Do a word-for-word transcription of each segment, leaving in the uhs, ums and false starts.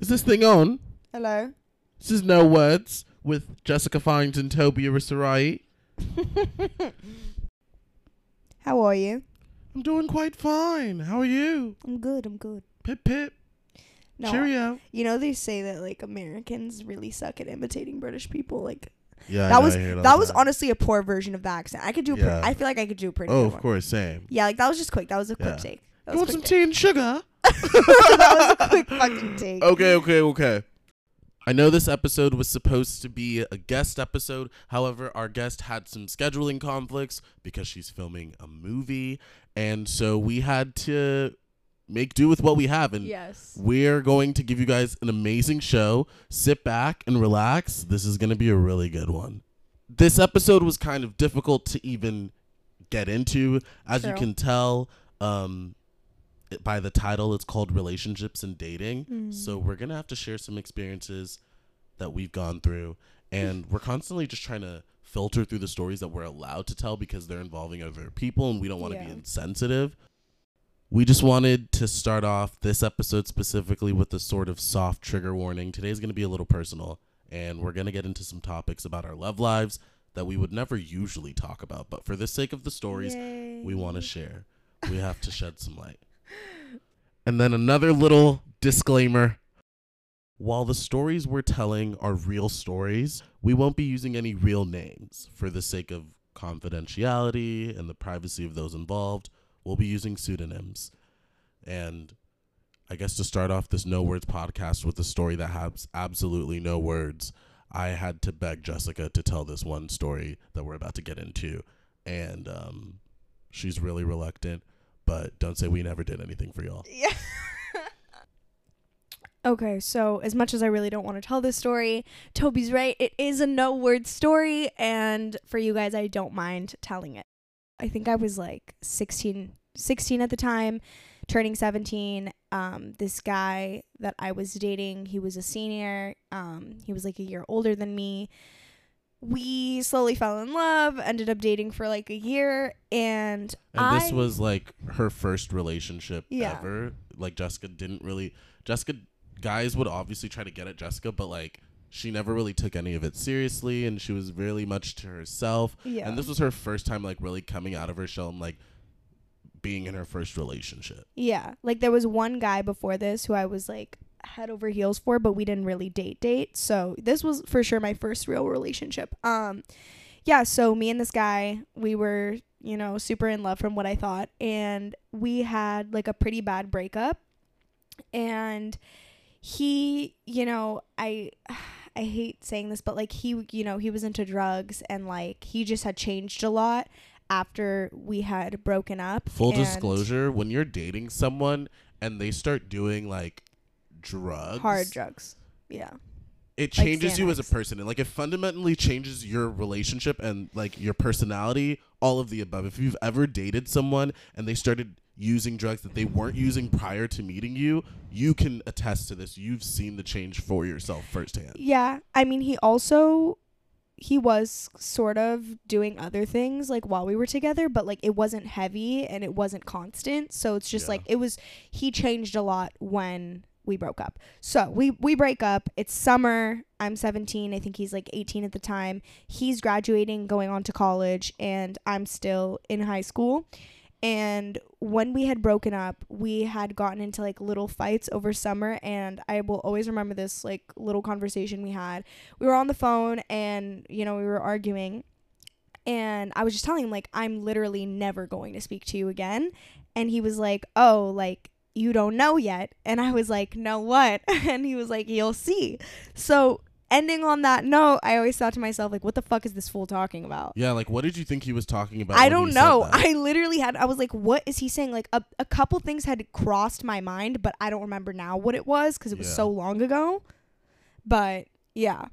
Is this thing on? Hello. This is No Words with Jessica Fines and Toby Arisa. How are you? I'm doing quite fine. How are you? I'm good. I'm good. Pip pip. No, cheerio. You know they say that like Americans really suck at imitating British people. Like, yeah, that I know, was I hear that, that was honestly a poor version of the accent. I could do. A yeah. pre- I feel like I could do a pretty. Oh, good of course, one. Same. Yeah, like that was just quick. That was a yeah. quick take. You want some take. tea and sugar? That was a quick fucking take. Okay, okay, okay. I know this episode was supposed to be a guest episode. However, our guest had some scheduling conflicts because she's filming a movie. And so we had to make do with what we have. And yes, we're going to give you guys an amazing show. Sit back and relax. This is going to be a really good one. This episode was kind of difficult to even get into. As True. you can tell, um... by the title, it's called Relationships and Dating. Mm. So we're going to have to share some experiences that we've gone through. And we're constantly just trying to filter through the stories that we're allowed to tell because they're involving other people and we don't want to yeah. be insensitive. We just wanted to start off this episode specifically with a sort of soft trigger warning. Today's going to be a little personal. And we're going to get into some topics about our love lives that we would never usually talk about. But for the sake of the stories Yay. we want to share, we have to shed some light. And then another little disclaimer. While the stories we're telling are real stories, we won't be using any real names for the sake of confidentiality and the privacy of those involved. We'll be using pseudonyms. And I guess to start off this No Words podcast with a story that has absolutely no words, I had to beg Jessica to tell this one story that we're about to get into. And um, she's really reluctant. But don't say we never did anything for y'all. Yeah. Okay, so as much as I really don't want to tell this story, Toby's right. It is a no-word story, and for you guys, I don't mind telling it. I think I was like sixteen, sixteen at the time, turning seventeen. Um, this guy that I was dating, he was a senior. Um, he was like a year older than me. We slowly fell in love, ended up dating for like a year, and And I, this was like her first relationship yeah. ever. Like Jessica didn't really, Jessica, guys would obviously try to get at Jessica, but like she never really took any of it seriously and she was really much to herself. Yeah. And this was her first time like really coming out of her shell and like being in her first relationship. Yeah. Like there was one guy before this who I was like head over heels for, but we didn't really date date so this was for sure my first real relationship. Um yeah so me and this guy, we were, you know, super in love from what I thought, and we had like a pretty bad breakup. And he, you know, I I hate saying this, but like he, you know, he was into drugs and like he just had changed a lot after we had broken up. Full disclosure, when you're dating someone and they start doing like drugs, hard drugs, yeah, it changes like you as a person, and like it fundamentally changes your relationship and like your personality, all of the above. If you've ever dated someone and they started using drugs that they weren't using prior to meeting you, you can attest to this. You've seen the change for yourself firsthand. Yeah, I mean, he also he was sort of doing other things like while we were together, but like it wasn't heavy and it wasn't constant, so it's just yeah. like it was he changed a lot when we broke up. So we, we break up. It's summer. I'm seventeen. I think he's like eighteen at the time. He's graduating, going on to college, and I'm still in high school. And when we had broken up, we had gotten into like little fights over summer. And I will always remember this like little conversation we had. We were on the phone and, you know, we were arguing. And I was just telling him like, I'm literally never going to speak to you again. And he was like, oh, like, you don't know yet. And I was like, no, what? And he was like, you'll see. So ending on that note, I always thought to myself, like, what the fuck is this fool talking about? Yeah, like, what did you think he was talking about? I don't know. I literally had, I was like, what is he saying? Like, a, a couple things had crossed my mind, but I don't remember now what it was because it was yeah. so long ago. But yeah.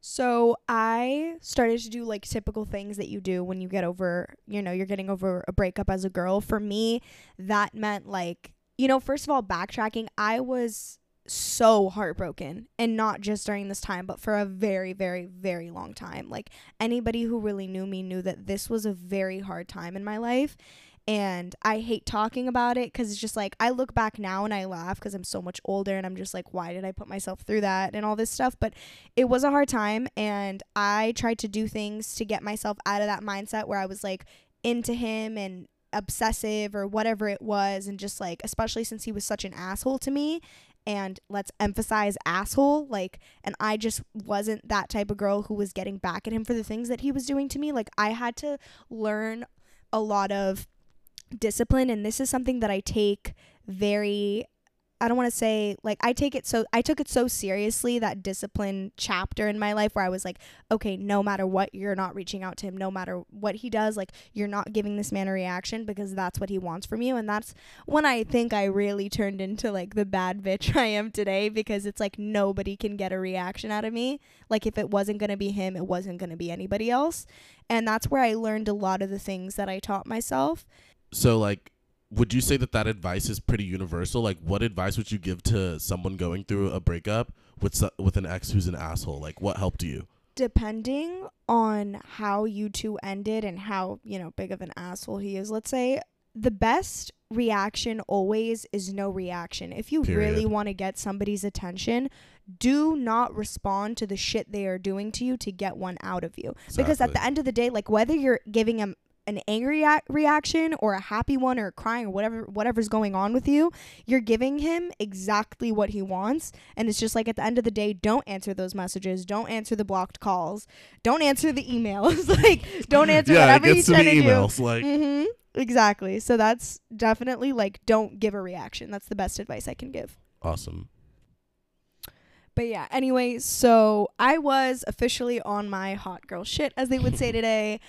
So I started to do like typical things that you do when you get over, you know, you're getting over a breakup as a girl. For me, that meant like, you know, first of all, backtracking, I was so heartbroken, and not just during this time, but for a very, very, very long time. Like, anybody who really knew me knew that this was a very hard time in my life, and I hate talking about it because it's just like, I look back now and I laugh because I'm so much older and I'm just like, why did I put myself through that and all this stuff? But it was a hard time, and I tried to do things to get myself out of that mindset where I was like into him and obsessive or whatever it was, and just like, especially since he was such an asshole to me. And let's emphasize asshole, like, and I just wasn't that type of girl who was getting back at him for the things that he was doing to me. Like, I had to learn a lot of discipline, and this is something that I take very, I don't want to say, like, I take it so, I took it so seriously, that discipline chapter in my life, where I was like, okay, no matter what, you're not reaching out to him, no matter what he does, like, you're not giving this man a reaction because that's what he wants from you. And that's when I think I really turned into, like, the bad bitch I am today, because it's like, nobody can get a reaction out of me. Like, if it wasn't going to be him, it wasn't going to be anybody else. And that's where I learned a lot of the things that I taught myself. So, like, would you say that that advice is pretty universal? Like, what advice would you give to someone going through a breakup with su- with an ex who's an asshole? Like, what helped you? Depending on how you two ended and how, you know, big of an asshole he is, let's say, the best reaction always is no reaction. If you Period. really want to get somebody's attention, do not respond to the shit they are doing to you to get one out of you. Exactly. Because at the end of the day, like, whether you're giving them an angry reaction or a happy one or crying or whatever, whatever's going on with you, you're giving him exactly what he wants. And it's just like, at the end of the day, don't answer those messages. Don't answer the blocked calls. Don't answer the emails. Like, don't answer yeah, whatever he's trying to do. Emails, like. Mm-hmm. Exactly. So that's definitely, like, don't give a reaction. That's the best advice I can give. Awesome. But yeah, anyway, so I was officially on my hot girl shit, as they would say today.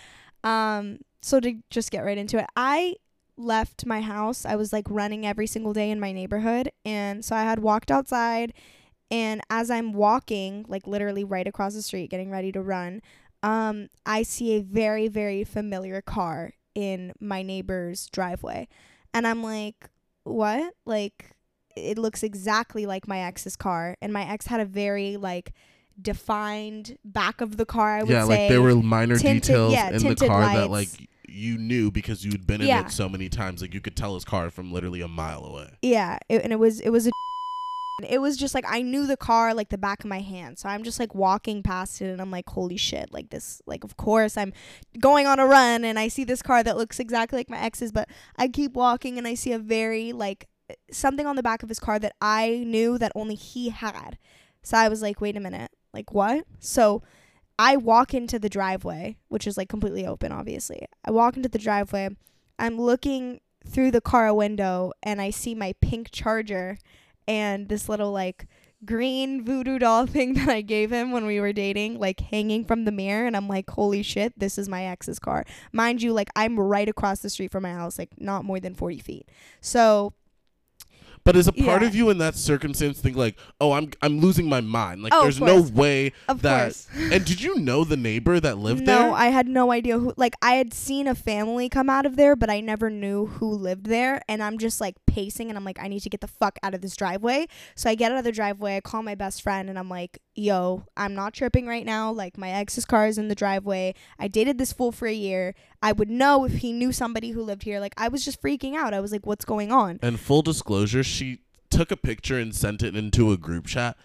Um, so to just get right into it, I left my house. I was like running every single day in my neighborhood. And so I had walked outside, and as I'm walking, like literally right across the street, getting ready to run, um, I see a very, very familiar car in my neighbor's driveway. And I'm like, what? Like, it looks exactly like my ex's car. And my ex had a very like defined back of the car, I would yeah, say. Yeah, like there were minor tinted, details yeah, in the car lights. That like you knew because you'd been in yeah. it so many times. Like you could tell his car from literally a mile away. Yeah, it, and it was it was a it was just like I knew the car like the back of my hand. So I'm just like walking past it and I'm like, holy shit, like this, like of course I'm going on a run and I see this car that looks exactly like my ex's, but I keep walking and I see a very like something on the back of his car that I knew that only he had. So I was like, wait a minute. Like, what? So I walk into the driveway, which is like completely open, obviously. I walk into the driveway. I'm looking through the car window and I see my pink Charger and this little like green voodoo doll thing that I gave him when we were dating, like hanging from the mirror. And I'm like, holy shit, this is my ex's car. Mind you, like I'm right across the street from my house, like not more than forty feet. So But is a part yeah. of you in that circumstance think like, oh, I'm I'm losing my mind. Like, oh, there's no way of that. Course. And did you know the neighbor that lived no, there? No, I had no idea who. Like, I had seen a family come out of there, but I never knew who lived there. And I'm just like pacing, and I'm like, I need to get the fuck out of this driveway. So I get out of the driveway. I call my best friend, and I'm like, yo, I'm not tripping right now. Like, my ex's car is in the driveway. I dated this fool for a year. I would know if he knew somebody who lived here. Like, I was just freaking out. I was like, what's going on? And full disclosure, she took a picture and sent it into a group chat.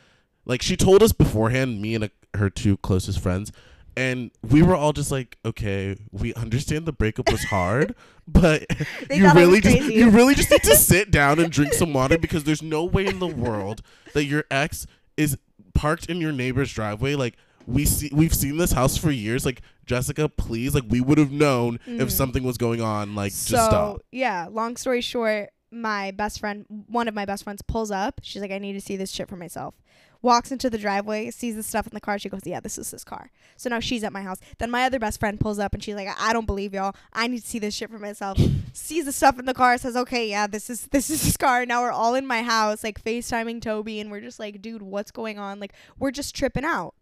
Like, she told us beforehand, me and a, her two closest friends, and we were all just like, okay, we understand the breakup was hard, but you really just you really just need to sit down and drink some water, because there's no way in the world that your ex is parked in your neighbor's driveway. Like, we see we've seen this house for years. Like, Jessica, please, like, we would have known mm. if something was going on. Like, so, just stop. Yeah, long story short, my best friend, one of my best friends, pulls up. She's like, I need to see this shit for myself. Walks into the driveway, sees the stuff in the car. She goes, yeah, this is his car. So now she's at my house. Then my other best friend pulls up and she's like, I don't believe y'all. I need to see this shit for myself. Sees the stuff in the car, says, okay, yeah, this is this is his car. Now we're all in my house, like FaceTiming Toby, and we're just like, dude, what's going on? Like, we're just tripping out.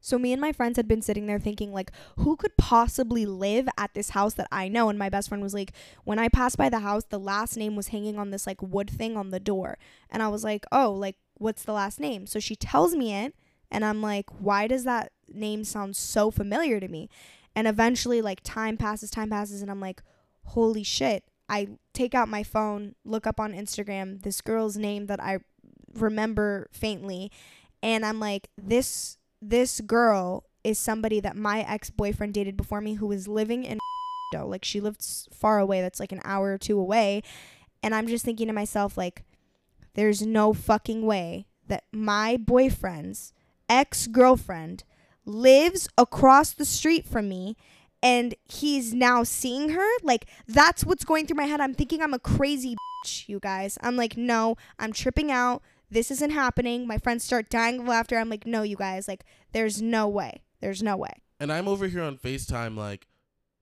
So me and my friends had been sitting there thinking, like, who could possibly live at this house that I know? And my best friend was like, when I passed by the house, the last name was hanging on this, like, wood thing on the door. And I was like, oh, like, what's the last name? So she tells me it, and I'm like, why does that name sound so familiar to me? And eventually, like, time passes, time passes, and I'm like, holy shit. I take out my phone, look up on Instagram this girl's name that I remember faintly, and I'm like, this this girl is somebody that my ex-boyfriend dated before me who was living in like, she lived far away, that's like an hour or two away, and I'm just thinking to myself, like, there's no fucking way that my boyfriend's ex-girlfriend lives across the street from me and he's now seeing her. Like, that's what's going through my head. I'm thinking I'm a crazy bitch, you guys. I'm like, no, I'm tripping out. This isn't happening. My friends start dying of laughter. I'm like, no, you guys, like, there's no way. There's no way. And I'm over here on FaceTime like,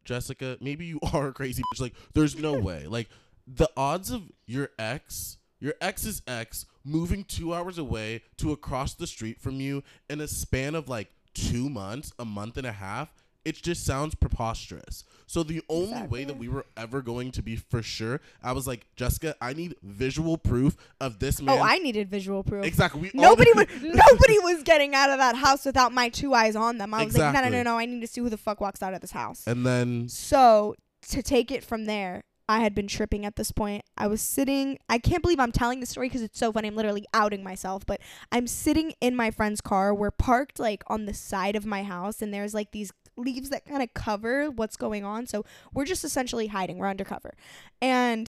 Jessica, maybe you are a crazy bitch. Like, there's no way. Like, the odds of your ex, your ex's ex moving two hours away to across the street from you in a span of like two months, a month and a half, it just sounds preposterous. So the only exactly. way that we were ever going to be for sure, I was like, Jessica, I need visual proof of this man. Oh, I needed visual proof. Exactly. We nobody was nobody was getting out of that house without my two eyes on them. I was exactly. like, no, no, no, no, I need to see who the fuck walks out of this house. And then, so to take it from there, I had been tripping at this point. I was sitting. I can't believe I'm telling this story because it's so funny. I'm literally outing myself. But I'm sitting in my friend's car. We're parked like on the side of my house, and there's like these leaves that kind of cover what's going on, so we're just essentially hiding, we're undercover. And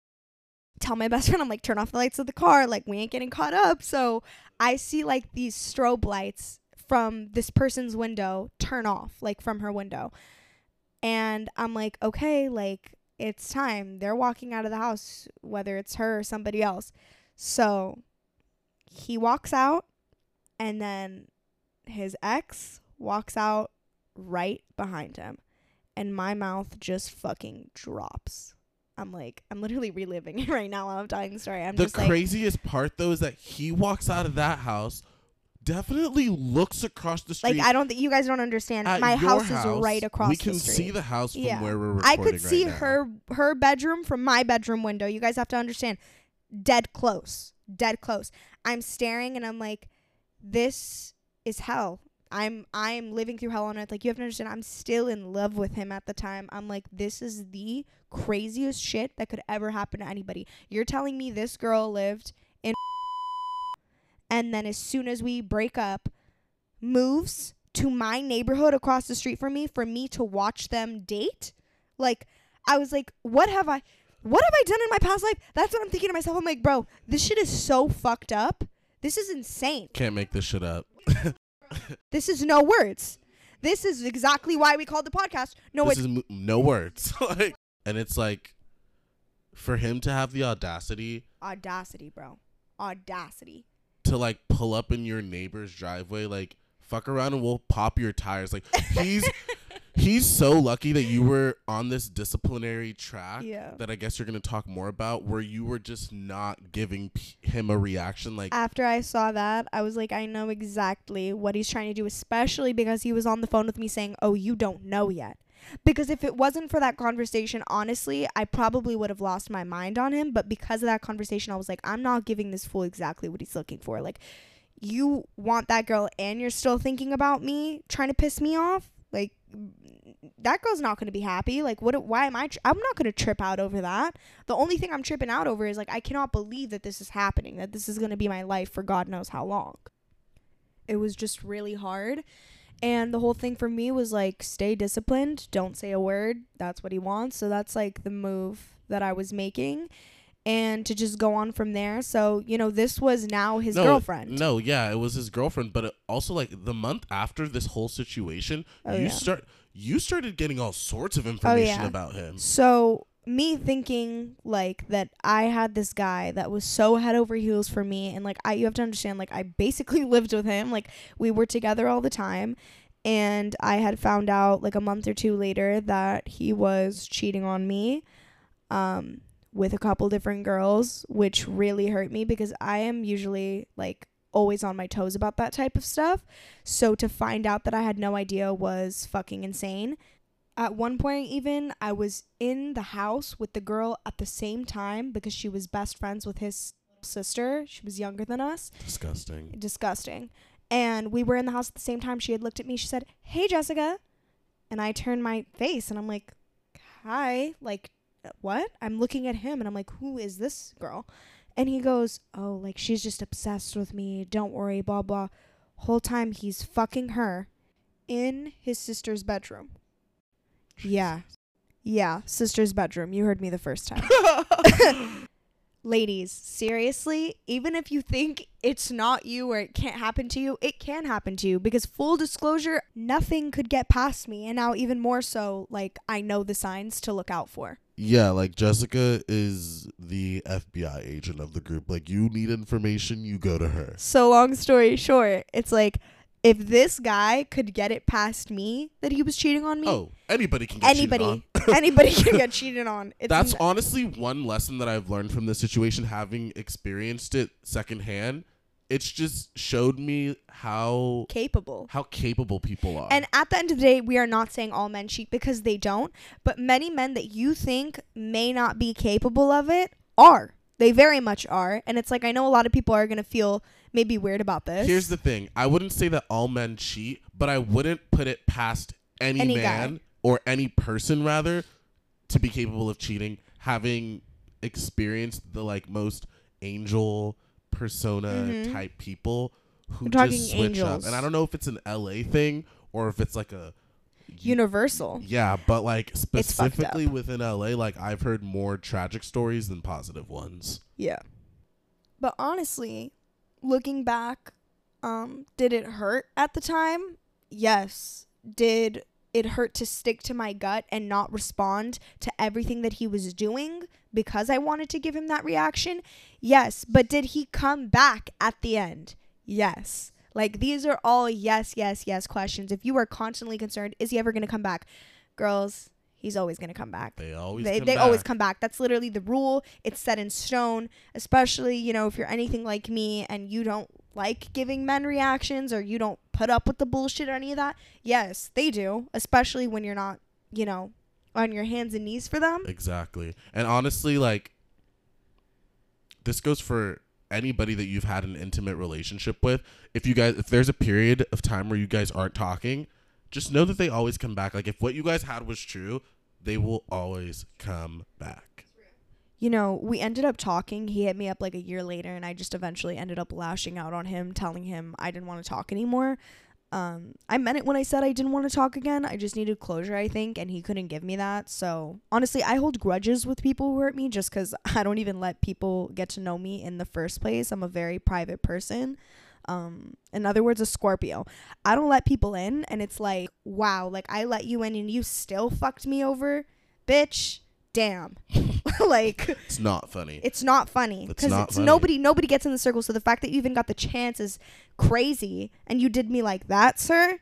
tell my best friend, I'm like, turn off the lights of the car, like, we ain't getting caught up. So I see like these strobe lights from this person's window turn off, like from her window, and I'm like, okay, like, it's time, they're walking out of the house, whether it's her or somebody else. So he walks out, and then his ex walks out right behind him, and my mouth just fucking drops. I'm like, I'm literally reliving it right now while I'm telling the story. I'm the just like, the craziest part though is that he walks out of that house, definitely looks across the street. Like, I don't think you guys don't understand. At my house, house is right across the street. We can see the house from yeah. where we're recording right now. I could see right her her bedroom from my bedroom window. You guys have to understand. Dead close. Dead close. I'm staring and I'm like, this is hell. I'm I'm living through hell on earth. Like, you have to understand, I'm still in love with him at the time. I'm like, this is the craziest shit that could ever happen to anybody. You're telling me this girl lived in, and then as soon as we break up, moves to my neighborhood across the street from me for me to watch them date? Like, I was like, what have I what have I done in my past life? That's what I'm thinking to myself. I'm like, bro, this shit is so fucked up. This is insane. Can't make this shit up. This is No Words. This is exactly why we called the podcast No Words. This is m- no words. Like, and it's like, for him to have the audacity. Audacity, bro. Audacity. To like pull up in your neighbor's driveway, like, fuck around and we'll pop your tires. Like, he's he's so lucky that you were on this disciplinary track yeah. that I guess you're going to talk more about, where you were just not giving p- him a reaction. Like, after I saw that, I was like, I know exactly what he's trying to do, especially because he was on the phone with me saying, oh, you don't know yet. Because if it wasn't for that conversation, honestly, I probably would have lost my mind on him. But because of that conversation, I was like, I'm not giving this fool exactly what he's looking for. Like, you want that girl and you're still thinking about me, trying to piss me off? Like, that girl's not going to be happy. Like, what? Why am I? Tri- I'm not going to trip out over that. The only thing I'm tripping out over is, like, I cannot believe that this is happening, that this is going to be my life for God knows how long. It was just really hard. And the whole thing for me was, like, stay disciplined. Don't say a word. That's what he wants. So that's, like, the move that I was making. And to just go on from there. So, you know, this was now his no, girlfriend. No, yeah, it was his girlfriend. But it also, like, the month after this whole situation, oh, you yeah. start you started getting all sorts of information oh, yeah. about him. So me thinking, like, that I had this guy that was so head over heels for me. And, like, I you have to understand, like, I basically lived with him. Like, we were together all the time. And I had found out, like, a month or two later that he was cheating on me. Um... with a couple different girls, which really hurt me because I am usually, like, always on my toes about that type of stuff. So to find out that I had no idea was fucking insane. At one point even, I was in the house with the girl at the same time because she was best friends with his sister. She was younger than us. Disgusting. Disgusting. And we were in the house at the same time. She had looked at me. She said, "Hey, Jessica." And I turned my face and I'm like, "Hi." Like, what? I'm looking at him and I'm like, "Who is this girl?" And he goes, "Oh, like, she's just obsessed with me. Don't worry, blah, blah." Whole time he's fucking her in his sister's bedroom. Yeah. Yeah, sister's bedroom. You heard me the first time. Ladies, seriously, even if you think it's not you or it can't happen to you, it can happen to you. Because full disclosure, nothing could get past me. And now even more so, like, I know the signs to look out for. Yeah, like, Jessica is the F B I agent of the group. Like, you need information, you go to her. So long story short, it's like, if this guy could get it past me that he was cheating on me. Oh, anybody can get anybody, cheated on. Anybody can get cheated on. It's That's n- honestly one lesson that I've learned from this situation, having experienced it secondhand. It's just showed me how capable, how capable people are. And at the end of the day, we are not saying all men cheat, because they don't. But many men that you think may not be capable of it are. They very much are. And it's like, I know a lot of people are going to feel maybe weird about this. Here's the thing. I wouldn't say that all men cheat, but I wouldn't put it past any, any man guy. Or any person, rather, to be capable of cheating, having experienced the, like, most angel persona mm-hmm. type people who I'm just switch angels. Up. And I don't know if it's an L A thing or if it's like a universal. Yeah, but like specifically within L A, like, I've heard more tragic stories than positive ones. Yeah. But honestly, looking back, um, did it hurt at the time? Yes. Did it hurt to stick to my gut and not respond to everything that he was doing because I wanted to give him that reaction? Yes. But did he come back at the end? Yes. Like, these are all yes, yes, yes questions. If you are constantly concerned, is he ever going to come back? Girls, he's always going to come back. They always they, come they back. They always come back. That's literally the rule. It's set in stone, especially, you know, if you're anything like me and you don't like giving men reactions or you don't put up with the bullshit or any of that. Yes, they do, especially when you're not, you know, on your hands and knees for them. Exactly. And honestly, like, this goes for anybody that you've had an intimate relationship with. If you guys, if there's a period of time where you guys aren't talking, just know that they always come back. Like, if what you guys had was true, they will always come back. You know, we ended up talking. He hit me up like a year later, and I just eventually ended up lashing out on him, telling him I didn't want to talk anymore. Um, I meant it when I said I didn't want to talk again. I just needed closure, I think, and he couldn't give me that. So honestly, I hold grudges with people who hurt me just because I don't even let people get to know me in the first place. I'm a very private person. Um, in other words, a Scorpio. I don't let people in, and it's like, wow, like, I let you in and you still fucked me over, bitch. Damn. Like, it's not funny. It's not funny because it's, it's nobody nobody gets in the circle. So the fact that you even got the chance is crazy, and you did me like that, sir.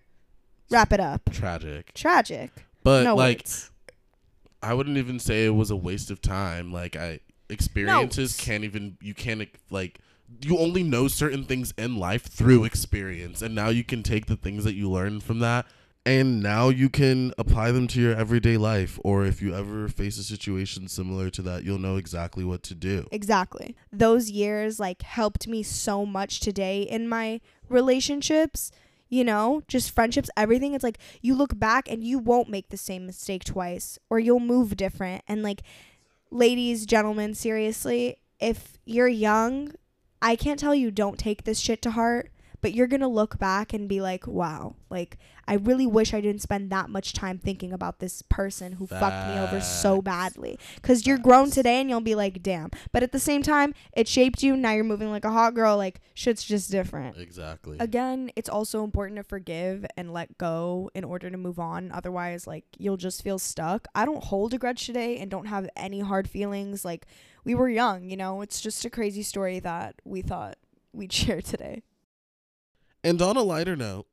Wrap it up. Tragic. Tragic. But no, like, words. I wouldn't even say it was a waste of time. Like, I experiences no. can't even you can't like you only know certain things in life through experience, and now you can take the things that you learn from that. And now you can apply them to your everyday life, or if you ever face a situation similar to that, you'll know exactly what to do. Exactly. Those years, like, helped me so much today in my relationships, you know, just friendships, everything. It's like, you look back and you won't make the same mistake twice, or you'll move different. And, like, ladies, gentlemen, seriously, if you're young, I can't tell you don't take this shit to heart. But you're going to look back and be like, wow, like, I really wish I didn't spend that much time thinking about this person who Facts. fucked me over so badly. Because you're grown today and you'll be like, damn. But at the same time, it shaped you. Now you're moving like a hot girl. Like, shit's just different. Exactly. Again, it's also important to forgive and let go in order to move on. Otherwise, like, you'll just feel stuck. I don't hold a grudge today and don't have any hard feelings. Like, we were young, you know. It's just a crazy story that we thought we'd share today. And on a lighter note,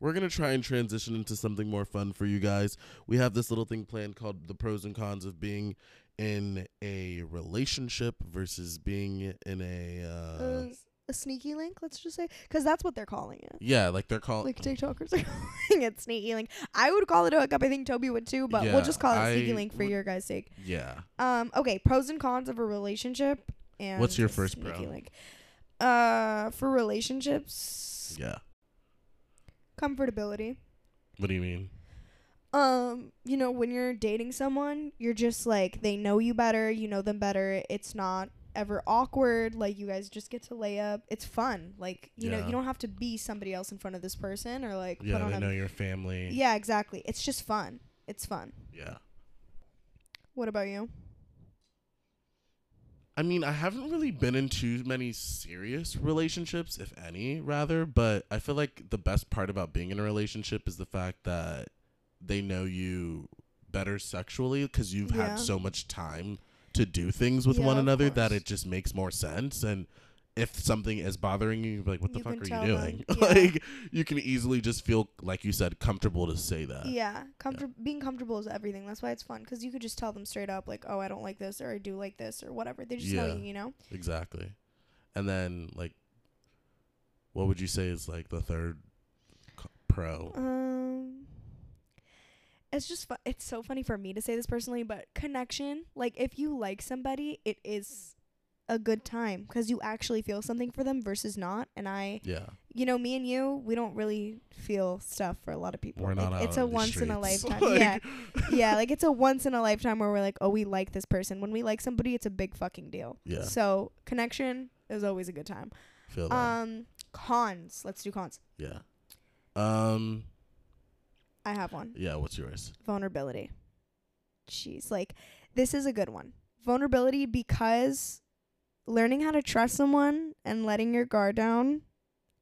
we're going to try and transition into something more fun for you guys. We have this little thing planned called the pros and cons of being in a relationship versus being in a... Uh, uh, a sneaky link, let's just say. Because that's what they're calling it. Yeah, like they're calling... Like TikTokers are calling it sneaky link. I would call it a hookup. I think Toby would too, but yeah, we'll just call it I sneaky link for would, your guys' sake. Yeah. Um. Okay, pros and cons of a relationship And what's your first pro? Like, uh, for relationships. Yeah. Comfortability. What do you mean? Um, you know, when you're dating someone, you're just like, they know you better, you know them better. It's not ever awkward. Like, you guys just get to lay up. It's fun. Like, you yeah. know, you don't have to be somebody else in front of this person or like. Yeah, put on they know your family. Yeah, exactly. It's just fun. It's fun. Yeah. What about you? I mean, I haven't really been in too many serious relationships, if any, rather. But I feel like the best part about being in a relationship is the fact that they know you better sexually because you've yeah. had so much time to do things with yeah, one another that it just makes more sense. And if something is bothering you, you're like, what the you fuck are you doing? Yeah. Like, you can easily just feel, like you said, comfortable to say that. Yeah. Comfor- yeah. Being comfortable is everything. That's why it's fun. Because you could just tell them straight up, like, oh, I don't like this, or I do like this, or whatever. They just yeah, know you, you know? Exactly. And then, like, what would you say is, like, the third co- pro? Um, it's just, fu- it's so funny for me to say this personally, but connection. Like, if you like somebody, it is a good time because you actually feel something for them versus not. And I yeah you know, me and you, we don't really feel stuff for a lot of people. We're like, not it's a once streets. in a lifetime like yeah yeah like it's a once in a lifetime where we're like, oh, we like this person. When we like somebody, it's a big fucking deal. Yeah, so connection is always a good time. Feel that. um cons let's do cons. Yeah. um I have one. Yeah, what's yours? Vulnerability. Jeez, like, this is a good one. Vulnerability, because learning how to trust someone and letting your guard down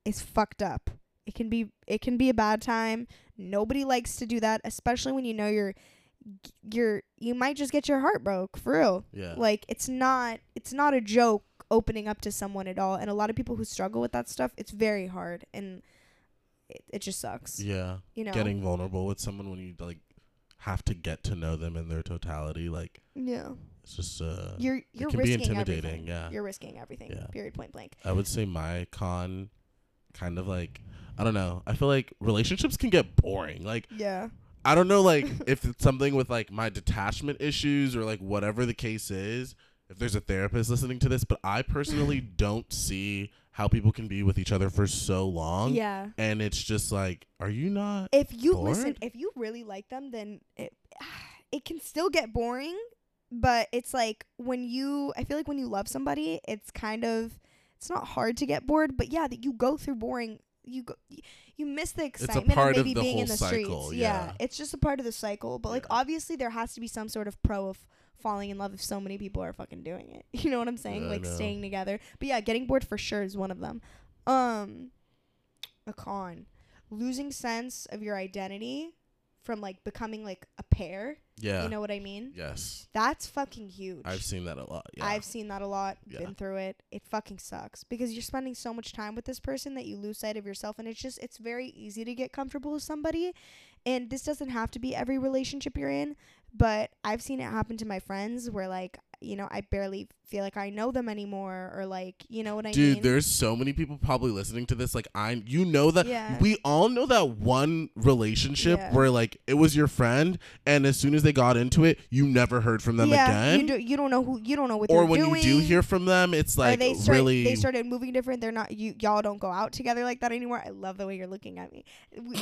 is fucked up. It can be it can be a bad time. Nobody likes to do that, especially when you know you're you're you might just get your heart broke for real. Yeah. Like, it's not it's not a joke opening up to someone at all. And a lot of people who struggle with that stuff, it's very hard, and it, it just sucks. Yeah. You know, getting vulnerable with someone when you like have to get to know them in their totality, like. Yeah. It's just uh, you're you're it can risking be intimidating. Everything. Yeah, you're risking everything. Yeah. Period. Point blank. I would say my con, kind of like, I don't know. I feel like relationships can get boring. Like, yeah, I don't know, like if it's something with like my detachment issues or like whatever the case is. If there's a therapist listening to this, but I personally don't see how people can be with each other for so long. Yeah, and it's just like, are you not? If you bored? listen, if you really like them, then it it can still get boring. But it's like when you, I feel like when you love somebody, it's kind of, it's not hard to get bored. But yeah, that you go through boring, you go, you miss the excitement of maybe being in the streets. Yeah. yeah, it's just a part of the cycle. But yeah. like obviously there has to be some sort of pro of falling in love if so many people are fucking doing it. You know what I'm saying? Yeah, like staying together. But yeah, getting bored for sure is one of them. Um, a con, losing sense of your identity from like becoming like a pair. Yeah. You know what I mean? Yes. That's fucking huge. I've seen that a lot. Yeah. I've seen that a lot. Yeah. Been through it. It fucking sucks because you're spending so much time with this person that you lose sight of yourself. And it's just, it's very easy to get comfortable with somebody. And this doesn't have to be every relationship you're in, but I've seen it happen to my friends where like, you know, I barely feel like I know them anymore, or like, you know what I Dude, mean? Dude, there's so many people probably listening to this. Like, I, you know that yeah. we all know that one relationship yeah. where like it was your friend, and as soon as they got into it, you never heard from them yeah, again. You, do, you don't know who, you don't know what. Or when doing. you do hear from them, it's like they start, really they started moving different. They're not you. Y'all don't go out together like that anymore. I love the way you're looking at me.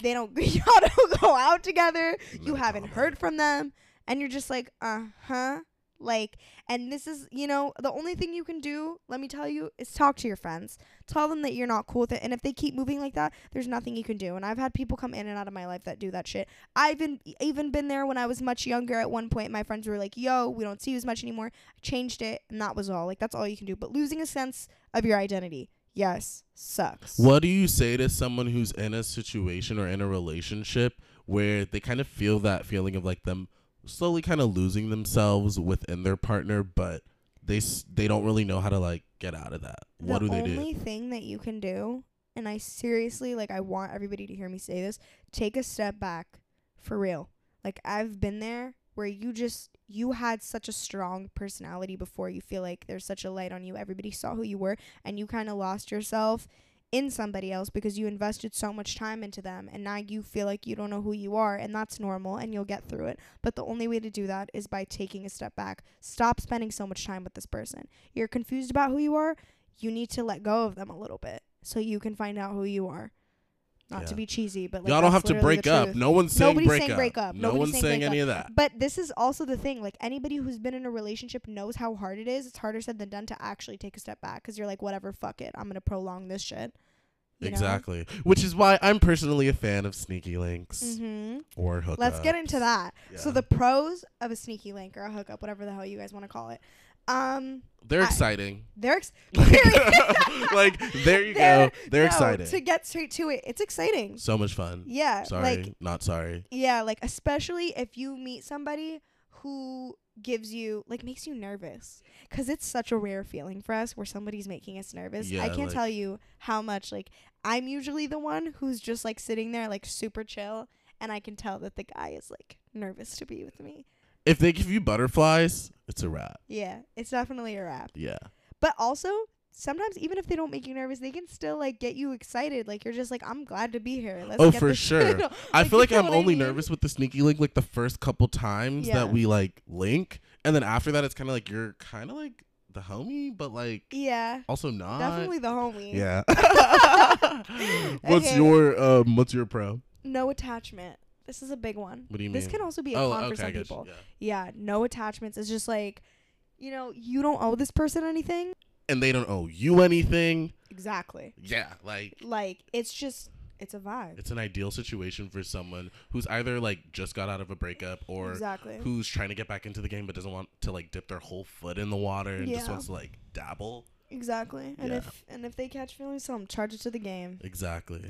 They don't. Y'all don't go out together. No you haven't comment. heard from them, and you're just like, uh huh. Like, and this is, you know, the only thing you can do, let me tell you, is talk to your friends. Tell them that you're not cool with it. And if they keep moving like that, there's nothing you can do. And I've had people come in and out of my life that do that shit. I've been, even been there when I was much younger. At one point, my friends were like, yo, we don't see you as much anymore. I changed it. And that was all. Like, that's all you can do. But losing a sense of your identity, yes, sucks. What do you say to someone who's in a situation or in a relationship where they kind of feel that feeling of like them slowly kind of losing themselves within their partner, but they s- they don't really know how to like get out of that? The what do they do? The only thing that you can do, and I seriously, like, I want everybody to hear me say this, take a step back for real. Like, I've been there where you just, you had such a strong personality before. You feel like there's such a light on you. Everybody saw who you were, and you kind of lost yourself in somebody else because you invested so much time into them, and now you feel like you don't know who you are, and that's normal, and you'll get through it. But the only way to do that is by taking a step back. Stop spending so much time with this person. You're confused about who you are. You need to let go of them a little bit so you can find out who you are. Not yeah. to be cheesy, but like, y'all don't have to break up. No one's saying Nobody's break saying up. Break up. No Nobody's one's saying, saying any up. of that. But this is also the thing. Like, anybody who's been in a relationship knows how hard it is. It's harder said than done to actually take a step back because you're like, whatever, fuck it. I'm going to prolong this shit. You exactly. Know? Which is why I'm personally a fan of sneaky links mm-hmm. or hookups. Let's get into that. Yeah. So the pros of a sneaky link or a hookup, whatever the hell you guys want to call it. Um, they're I, exciting. They're ex like, like there you they're, go. They're no, exciting. To get straight to it, it's exciting. So much fun. Yeah. Sorry, like, not sorry. Yeah, like especially if you meet somebody who gives you like makes you nervous, because it's such a rare feeling for us where somebody's making us nervous. Yeah, I can't like, tell you how much. Like I'm usually the one who's just like sitting there like super chill, and I can tell that the guy is like nervous to be with me. If they give you butterflies, it's a wrap. Yeah, it's definitely a wrap. Yeah. But also, sometimes even if they don't make you nervous, they can still like get you excited. Like you're just like, I'm glad to be here. Let's oh, get for sure. No, I like, feel like I'm only I mean? nervous with the sneaky link like the first couple times yeah. that we like link, and then after that, it's kind of like you're kind of like the homie, but like yeah, also not definitely the homie. Yeah. what's okay. your um? What's your pro? No attachment. This is a big one. What do you this mean? This can also be a oh, con okay, for some people. Yeah. yeah, no attachments. It's just like, you know, you don't owe this person anything. And they don't owe you anything. Exactly. Yeah, like. Like, it's just, it's a vibe. It's an ideal situation for someone who's either, like, just got out of a breakup or exactly. who's trying to get back into the game but doesn't want to, like, dip their whole foot in the water and yeah. just wants to, like, dabble. Exactly. And yeah. if and if they catch feelings, so I'm charge it to the game. Exactly.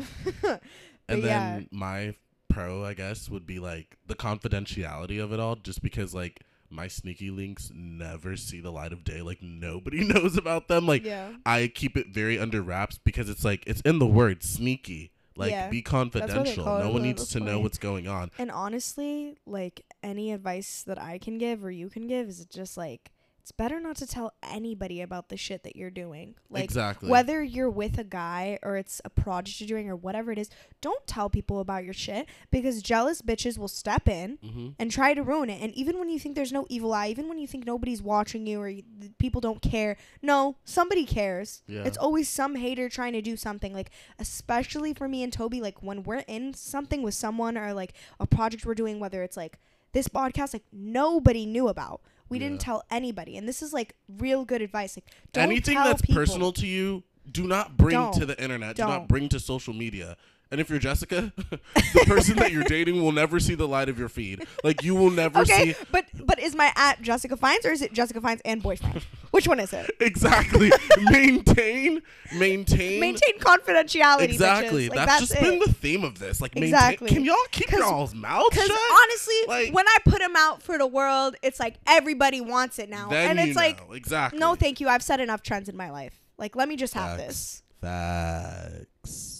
and then yeah. my... pro, I guess, would be like the confidentiality of it all, just because like my sneaky links never see the light of day. Like nobody knows about them. Like yeah. I keep it very under wraps because it's like it's in the word sneaky. Like yeah. be confidential. No one needs to know what's going on. And honestly, like any advice that I can give or you can give is just like it's better not to tell anybody about the shit that you're doing. Like exactly. whether you're with a guy or it's a project you're doing or whatever it is, don't tell people about your shit because jealous bitches will step in mm-hmm. and try to ruin it. And even when you think there's no evil eye, even when you think nobody's watching you or you, people don't care, no, somebody cares. Yeah. It's always some hater trying to do something. Like especially for me and Toby, like when we're in something with someone or like a project we're doing, whether it's like this podcast, like nobody knew about. We yeah. didn't tell anybody. And this is, like, real good advice. Like, don't Anything tell that's people. personal to you, do not bring don't. to the internet. Don't. Do not bring to social media. And if you're Jessica, the person that you're dating will never see the light of your feed. Like, you will never okay, see. But but is my at Jessica Fines or is it Jessica Fines and boyfriend? Which one is it? Exactly. maintain. Maintain. Maintain confidentiality. Exactly. Like, that's, that's just it. been the theme of this. Like, exactly. maintain. Can y'all keep y'all's mouths shut? Because honestly, like, when I put them out for the world, it's like everybody wants it now. Then and it's you like, know. Exactly. No, thank you. I've set enough trends in my life. Like, let me just Facts. have this. Facts.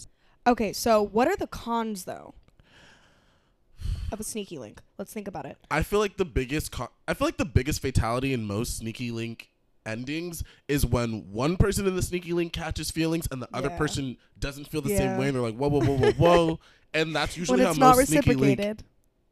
Okay, so what are the cons, though, of a sneaky link? Let's think about it. I feel like the biggest con I feel like the biggest fatality in most sneaky link endings is when one person in the sneaky link catches feelings and the yeah. other person doesn't feel the yeah. same way, and they're like, whoa, whoa, whoa, whoa, whoa. And that's usually how most sneaky link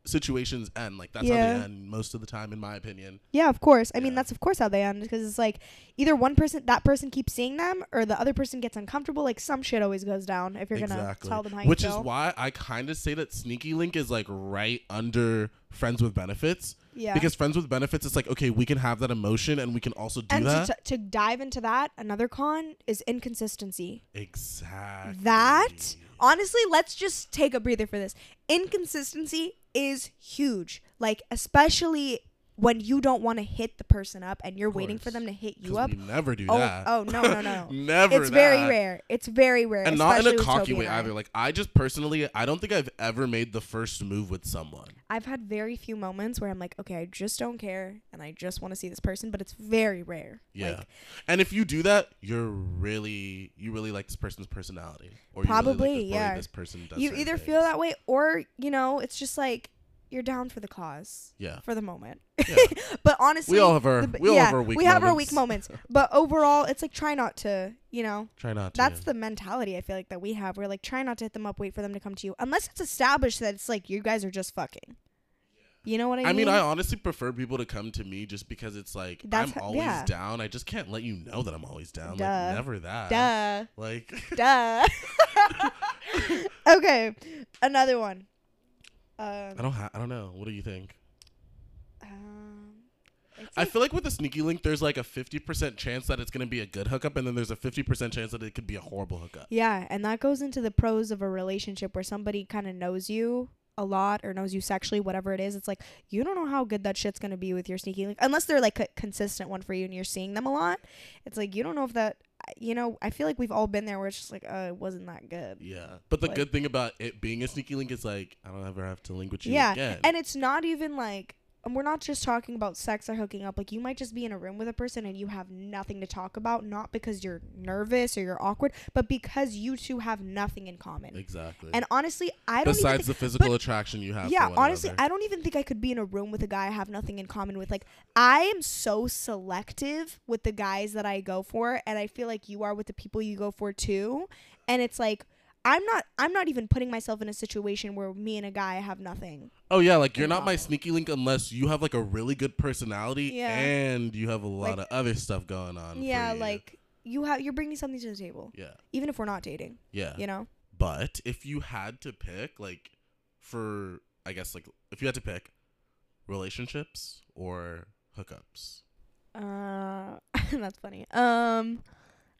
situations end. Like, that's yeah. how they end most of the time, in my opinion. Yeah, of course. I yeah. mean, that's of course how they end, because it's like either one person, that person keeps seeing them, or the other person gets uncomfortable. Like, some shit always goes down if you're exactly. gonna tell them how you Which feel. Is why I kind of say that sneaky link is like right under friends with benefits. Yeah. Because friends with benefits, it's like, okay, we can have that emotion and we can also do and that. And to, to dive into that, another con is inconsistency. Exactly. That, honestly, let's just take a breather for this. Inconsistency is huge. Like, especially when you don't want to hit the person up and you're waiting for them to hit you up. We never do oh, that. Oh, no, no, no. Never It's that. very rare. It's very rare. And not in a cocky way either. Like, I just personally, I don't think I've ever made the first move with someone. I've had very few moments where I'm like, okay, I just don't care and I just want to see this person, but it's very rare. Yeah. Like, and if you do that, you're really, you really like this person's personality. Or probably, you really like this, yeah. This person does you either things. feel that way or, you know, it's just like, you're down for the cause. Yeah. For the moment. Yeah. But honestly, we all have our the, we all yeah, have our weak we moments. have our weak moments. But overall, it's like try not to, you know. Try not to. That's yeah. the mentality I feel like that we have. We're like try not to hit them up, wait for them to come to you, unless it's established that it's like you guys are just fucking. You know what I mean? I mean, I honestly prefer people to come to me just because it's like, That's I'm always yeah. down. I just can't let you know that I'm always down. Duh. Like, never that. Duh. Like. Duh. Okay. Another one. Um, I don't ha- I don't know. What do you think? Um, I like feel like with the sneaky link, there's like a fifty percent chance that it's going to be a good hookup. And then there's a fifty percent chance that it could be a horrible hookup. Yeah. And that goes into the pros of a relationship where somebody kind of knows you a lot or knows you sexually, whatever it is. It's like you don't know how good that shit's gonna be with your sneaky link unless they're like a consistent one for you and you're seeing them a lot. It's like you don't know if that, you know, I feel like we've all been there where it's just like, uh, it wasn't that good. Yeah, but the like, good thing about it being a sneaky link is like I don't ever have to link with you yeah again. And it's not even like, and we're not just talking about sex or hooking up. Like you might just be in a room with a person and you have nothing to talk about, not because you're nervous or you're awkward, but because you two have nothing in common. Exactly. And honestly, I don't. Besides even think, the physical attraction you have. Yeah, for one honestly, another. I don't even think I could be in a room with a guy I have nothing in common with. Like I am so selective with the guys that I go for, and I feel like you are with the people you go for too. And it's like, I'm not I'm not even putting myself in a situation where me and a guy have nothing. Oh, yeah. Like, you're not my sneaky link unless you have, like, a really good personality yeah. and you have a lot like, of other stuff going on. Yeah, you. like, you ha- you're bringing something to the table. Yeah. Even if we're not dating. Yeah. You know? But if you had to pick, like, for, I guess, like, if you had to pick relationships or hookups. Uh, that's funny. Um...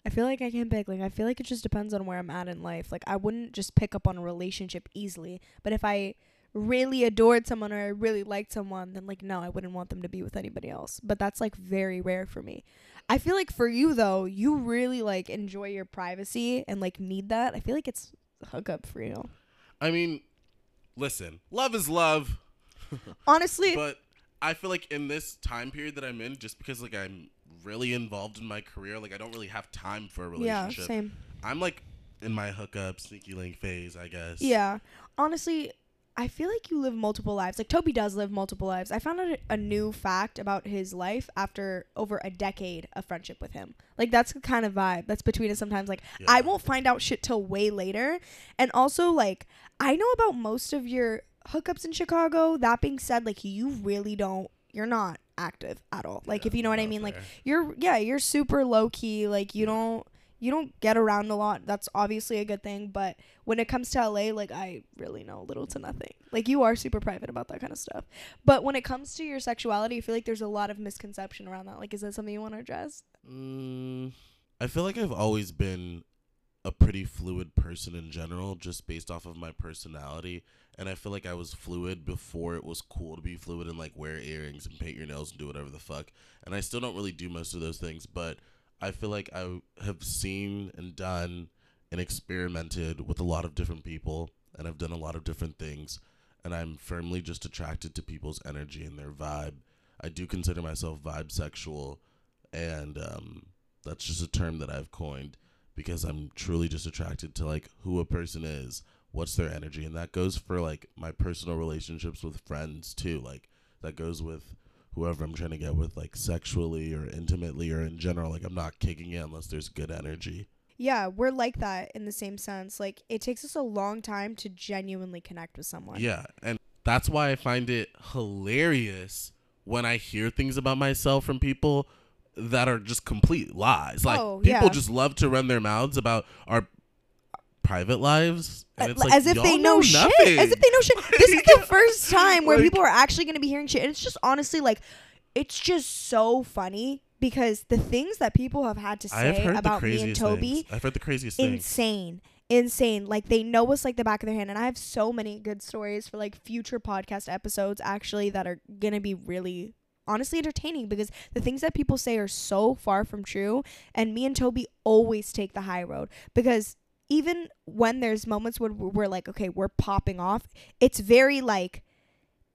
I feel like I can't pick. Like, I feel like it just depends on where I'm at in life. Like, I wouldn't just pick up on a relationship easily. But if I really adored someone or I really liked someone, then, like, no, I wouldn't want them to be with anybody else. But that's, like, very rare for me. I feel like for you, though, you really, like, enjoy your privacy and, like, need that. I feel like it's hookup for you. I mean, listen, love is love. Honestly. But I feel like in this time period that I'm in, just because, like, I'm really involved in my career, like I don't really have time for a relationship. Yeah, same. I'm like in my hookup sneaky link phase, I guess. Yeah, honestly, I feel like you live multiple lives. Like Toby does live multiple lives. I found out a new fact about his life after over a decade of friendship with him. Like that's the kind of vibe that's between us sometimes. Like yeah. I won't find out shit till way later, and also like I know about most of your hookups in Chicago. That being said, like you really don't. You're not active at all. Like yeah, if you know what I mean, there. like you're yeah, you're super low key. Like you yeah. don't you don't get around a lot. That's obviously a good thing, but when it comes to L A, like I really know little to nothing. Like you are super private about that kind of stuff. But when it comes to your sexuality, I feel like there's a lot of misconception around that. Like is that something you want to address? Mm, I feel like I've always been a pretty fluid person in general, just based off of my personality. And I feel like I was fluid before it was cool to be fluid and, like, wear earrings and paint your nails and do whatever the fuck. And I still don't really do most of those things, but I feel like I have seen and done and experimented with a lot of different people, and I've done a lot of different things, and I'm firmly just attracted to people's energy and their vibe. I do consider myself vibe sexual, and um, that's just a term that I've coined because I'm truly just attracted to, like, who a person is. What's their energy? And that goes for, like, my personal relationships with friends, too. Like, that goes with whoever I'm trying to get with, like, sexually or intimately or in general. Like, I'm not kicking it unless there's good energy. Yeah, we're like that in the same sense. Like, it takes us a long time to genuinely connect with someone. Yeah, and that's why I find it hilarious when I hear things about myself from people that are just complete lies. Like, oh, people yeah. just love to run their mouths about our private lives, and it's like, as if they know, know shit nothing. as if they know shit This is the first time where like, people are actually going to be hearing shit, and it's just honestly like it's just so funny because the things that people have had to say about me and Toby things. I've heard the craziest insane things. insane like they know us like the back of their hand, and I have so many good stories for like future podcast episodes actually that are going to be really honestly entertaining because the things that people say are so far from true, and me and Toby always take the high road because even when there's moments where we're like, okay, we're popping off, it's very like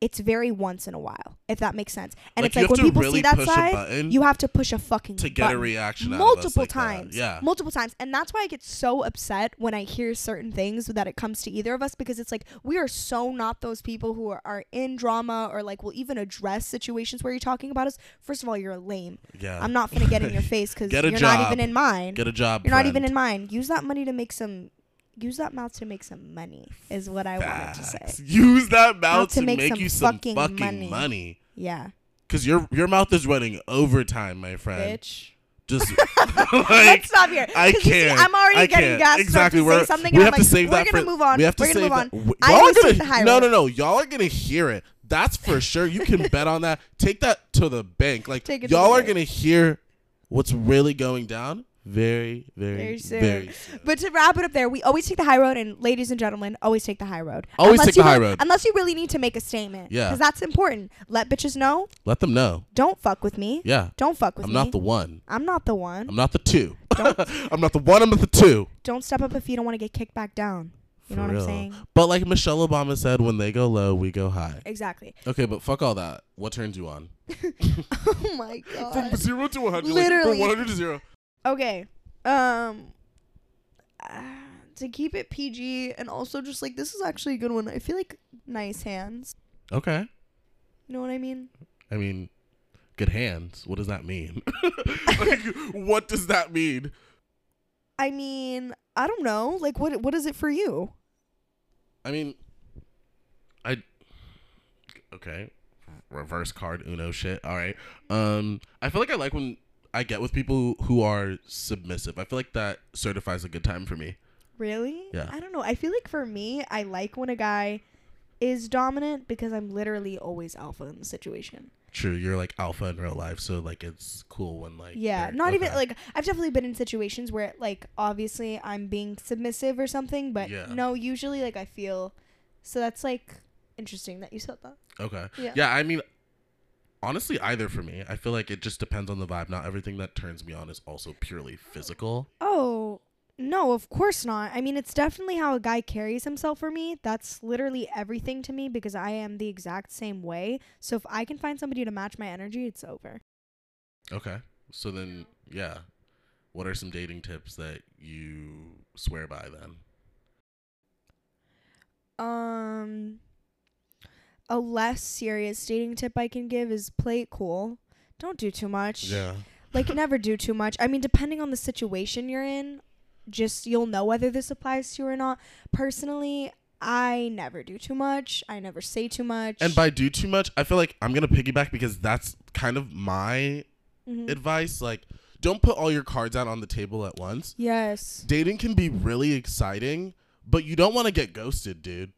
it's very once in a while, if that makes sense. And like it's like when people really see that side, you have to push a fucking to get button. a reaction multiple out of us like times. That. Yeah, multiple times, and that's why I get so upset when I hear certain things that it comes to either of us, because it's like we are so not those people who are, are in drama or like will even address situations where you're talking about us. First of all, you're lame. Yeah, I'm not gonna get in your face because you're job. not even in mine. Get a job. You're friend. not even in mine. Use that money to make some. Use that mouth to make some money is what I Facts. wanted to say. Use that mouth, mouth to, to make, make some you some fucking, fucking money. money. Yeah. Because your your mouth is running overtime, my friend. Bitch. Just like, let's stop here. I can't. See, I'm already I getting gassed. Exactly. To we're, say something we have I'm to like, save that. We're gonna for, move on. We have to we're save gonna move that. on. Y'all are gonna, the no, no, no. Y'all are gonna hear it. That's for sure. You can bet on that. Take that to the bank. Like y'all are gonna hear what's really going down. Very, very, very soon. very soon. But to wrap it up there, we always take the high road, and ladies and gentlemen, always take the high road. Always unless take the high road. Unless you really need to make a statement. Yeah. Because that's important. Let bitches know. Let them know. Don't fuck with me. Yeah. Don't fuck with me. I'm not the one. I'm not the one. I'm not the two. I'm not the one. I'm not the two. Don't step up if you don't want to get kicked back down. You know what I'm saying? But like Michelle Obama said, when they go low, we go high. Exactly. Okay, but fuck all that. What turns you on? Oh, my God. From zero to one hundred. Literally. Like, from one hundred to zero. Okay, um, uh, to keep it P G, and also just, like, this is actually a good one. I feel like nice hands. Okay. You know what I mean? I mean, good hands. What does that mean? Like, what does that mean? I mean, I don't know. Like, what what is it for you? I mean, I, okay, reverse card Uno shit. All right. Um, I feel like I like when I get with people who are submissive. I feel like that certifies a good time for me. Really? Yeah. I don't know. I feel like for me, I like when a guy is dominant because I'm literally always alpha in the situation. True. You're like alpha in real life. So like it's cool when like. Yeah. Not okay. even like I've definitely been in situations where like obviously I'm being submissive or something. But yeah. no, usually like I feel. So that's like interesting that you said that. Okay. Yeah. Yeah. I mean. Honestly, either for me. I feel like it just depends on the vibe. Not everything that turns me on is also purely physical. Oh, no, of course not. I mean, it's definitely how a guy carries himself for me. That's literally everything to me because I am the exact same way. So if I can find somebody to match my energy, it's over. Okay. So then, yeah. What are some dating tips that you swear by then? Um... A less serious dating tip I can give is play it cool. Don't do too much. Yeah. Like, never do too much. I mean, depending on the situation you're in, just you'll know whether this applies to you or not. Personally, I never do too much. I never say too much. And by do too much, I feel like I'm going to piggyback because that's kind of my mm-hmm. advice. Like, don't put all your cards out on the table at once. Yes. Dating can be really exciting, but you don't want to get ghosted, dude.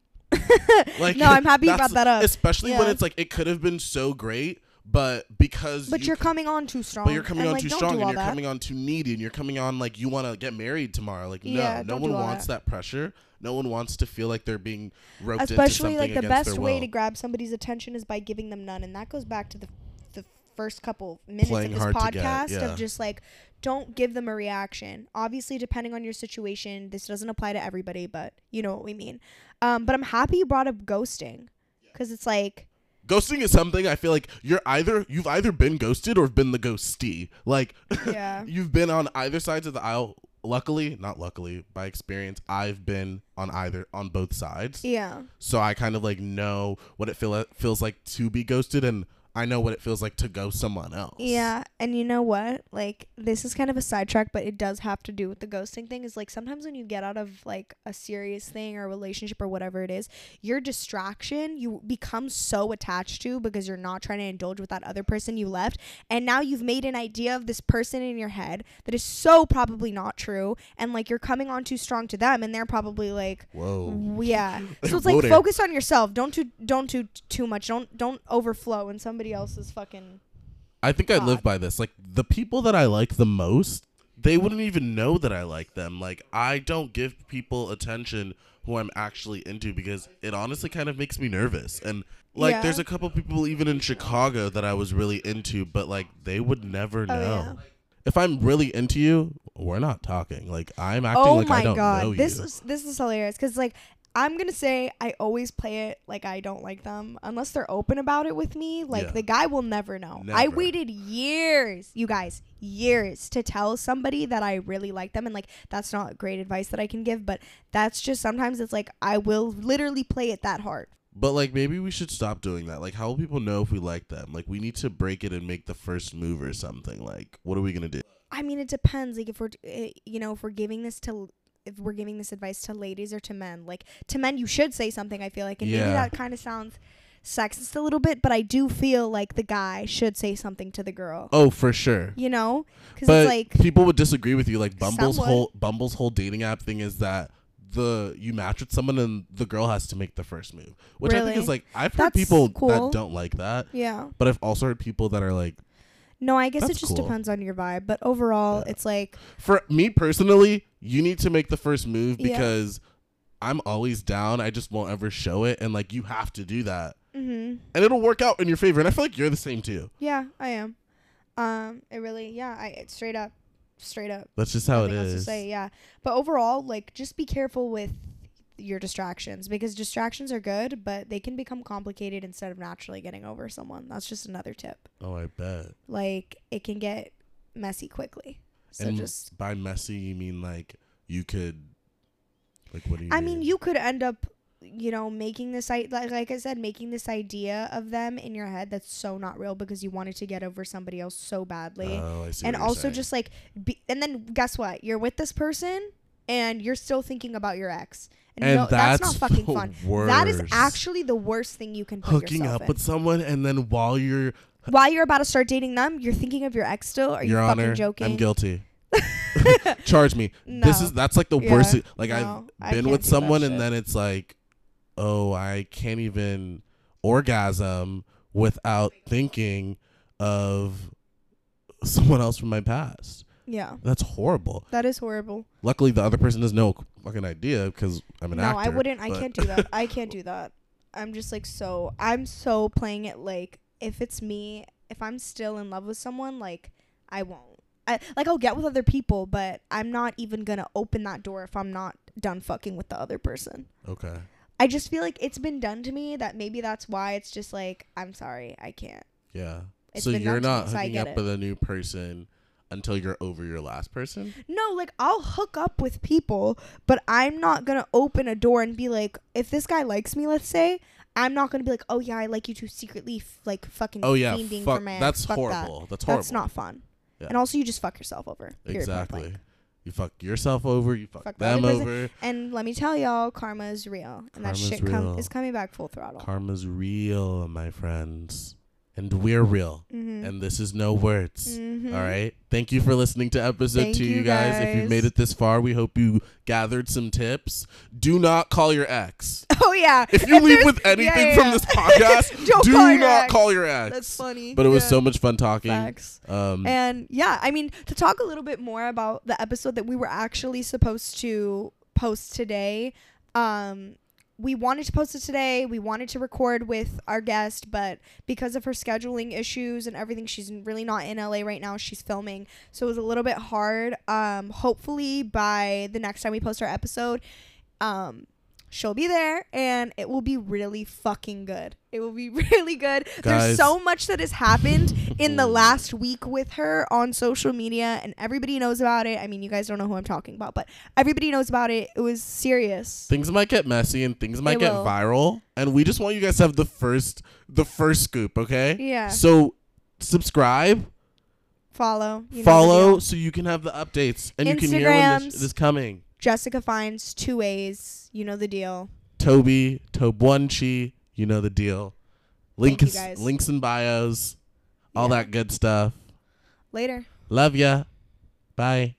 Like, no, I'm happy you brought that up. Especially yeah. when it's like it could have been so great, but because But you you're coming on too strong. But you're coming and on like, too strong and you're that. coming on too needy and you're coming on like you want to get married tomorrow. Like yeah, no, no one wants that. that pressure. No one wants to feel like they're being roped Especially, into something Especially like the best way to grab somebody's attention is by giving them none, and that goes back to the the first couple minutes Playing of this podcast yeah. of just like don't give them a reaction. Obviously, depending on your situation, this doesn't apply to everybody, but you know what we mean. Um, but I'm happy you brought up ghosting because it's like ghosting is something I feel like you're either you've either been ghosted or been the ghostee. Like yeah. you've been on either sides of the aisle. Luckily, not luckily, by experience, I've been on either on both sides. Yeah. So I kind of like know what it feel, feels like to be ghosted, and I know what it feels like to ghost someone else. Yeah, and you know what? Like, this is kind of a sidetrack, but it does have to do with the ghosting thing. Is like sometimes when you get out of like a serious thing or a relationship or whatever it is, your distraction you become so attached to because you're not trying to indulge with that other person you left, and now you've made an idea of this person in your head that is so probably not true, and like you're coming on too strong to them, and they're probably like, whoa, yeah. So it's like focus on yourself. Don't do don't do too much. Don't don't overflow in somebody. Else's fucking I think God. I live by this. Like the people that I like the most, they wouldn't even know that I like them. Like I don't give people attention who I'm actually into because it honestly kind of makes me nervous. And like yeah. there's a couple people even in Chicago that I was really into, but like they would never know. Oh, yeah. If I'm really into you, we're not talking. Like I'm acting oh like I don't God. know you. Oh my God. This is this is hilarious because like I'm going to say I always play it like I don't like them unless they're open about it with me. Like, yeah. the guy will never know. Never. I waited years, you guys, years to tell somebody that I really like them. And, like, that's not great advice that I can give. But that's just sometimes it's like I will literally play it that hard. But, like, maybe we should stop doing that. Like, how will people know if we like them? Like, we need to break it and make the first move or something. Like, what are we going to do? I mean, it depends. Like, if we're, you know, if we're giving this to... if we're giving this advice to ladies or to men, like to men, you should say something, I feel like. And yeah. maybe that kind of sounds sexist a little bit, but I do feel like the guy should say something to the girl. Oh, for sure. You know? Because it's like people would disagree with you. Like Bumble's someone. whole Bumble's whole dating app thing is that the you match with someone and the girl has to make the first move, which really? I think is like I've heard That's people cool. that don't like that. Yeah. But I've also heard people that are like, no, I guess That's it just cool. depends on your vibe. But overall, yeah. it's like... For me personally, you need to make the first move because yeah. I'm always down. I just won't ever show it. And, like, you have to do that. Mm-hmm. And it'll work out in your favor. And I feel like you're the same, too. Yeah, I am. Um, It really... Yeah, I it straight up. Straight up. That's just how Nothing it is. Else to say, yeah. But overall, like, just be careful with your distractions, because distractions are good, but they can become complicated instead of naturally getting over someone. That's just another tip. Oh, I bet. Like, it can get messy quickly. So and just by messy, you mean like you could, like, what do you? I mean, mean you could end up, you know, making this like like I said, making this idea of them in your head that's so not real because you wanted to get over somebody else so badly. Oh, I see. And what you're also saying. Just like, be, and then guess what? You're with this person, and you're still thinking about your ex. And, and no, that's, that's not fucking fun. Worst. That is actually the worst thing you can put yourself in. Hooking up with someone and then while you're... While you're about to start dating them, you're thinking of your ex still? Are your you fucking Honor, joking? I'm guilty. Charge me. No. This is That's like the yeah. worst. Like no, I've been with someone and then it's like, oh, I can't even orgasm without thinking of someone else from my past. Yeah. That's horrible. That is horrible. Luckily, the other person has no fucking idea because I'm an no, actor. No, I wouldn't. I can't do that. I can't do that. I'm just like so. I'm so playing it like if it's me, if I'm still in love with someone, like I won't. I, like I'll get with other people, but I'm not even going to open that door if I'm not done fucking with the other person. Okay. I just feel like it's been done to me that maybe that's why it's just like, I'm sorry, I can't. Yeah. It's so you're not hooking up with a new person until you're over your last person? No, like I'll hook up with people, but I'm not gonna open a door and be like, if this guy likes me, let's say, I'm not gonna be like, oh yeah, I like you too, secretly f- like fucking oh yeah fiending fuck, for my that's fuck horrible that. that's horrible that's not fun yeah. And also you just fuck yourself over, exactly. You fuck yourself over, you fuck, fuck them over, and let me tell y'all, karma is real, and Karma's that shit com- is coming back full throttle. Karma's real, my friends. And we're real. Mm-hmm. And this is No Words. Mm-hmm. All right. Thank you for listening to episode Thank two, you guys. guys. If you've made it this far, we hope you gathered some tips. Do not call your ex. Oh, yeah. If you if leave with anything yeah, yeah, from yeah. this podcast, do call not call your ex. That's funny. But it yeah. was so much fun talking. Facts. Um, and yeah, I mean, to talk a little bit more about the episode that we were actually supposed to post today. Um, We wanted to post it today. We wanted to record with our guest, but because of her scheduling issues and everything, she's really not in L A right now. She's filming. So it was a little bit hard. Um, hopefully by the next time we post our episode, um, she'll be there and it will be really fucking good. It will be really good. Guys. There's so much that has happened in the last week with her on social media and everybody knows about it. I mean, you guys don't know who I'm talking about, but everybody knows about it. It was serious. Things might get messy and things might it get will. viral. And we just want you guys to have the first, the first scoop. Okay. Yeah. So subscribe. Follow. You know Follow so you can have the updates and Instagrams. You can hear when this, this is coming. Jessica Fines, two A's, you know the deal. Toby, Tobwanchi, you know the deal. Links, links and bios, all yeah. that good stuff. Later. Love ya. Bye.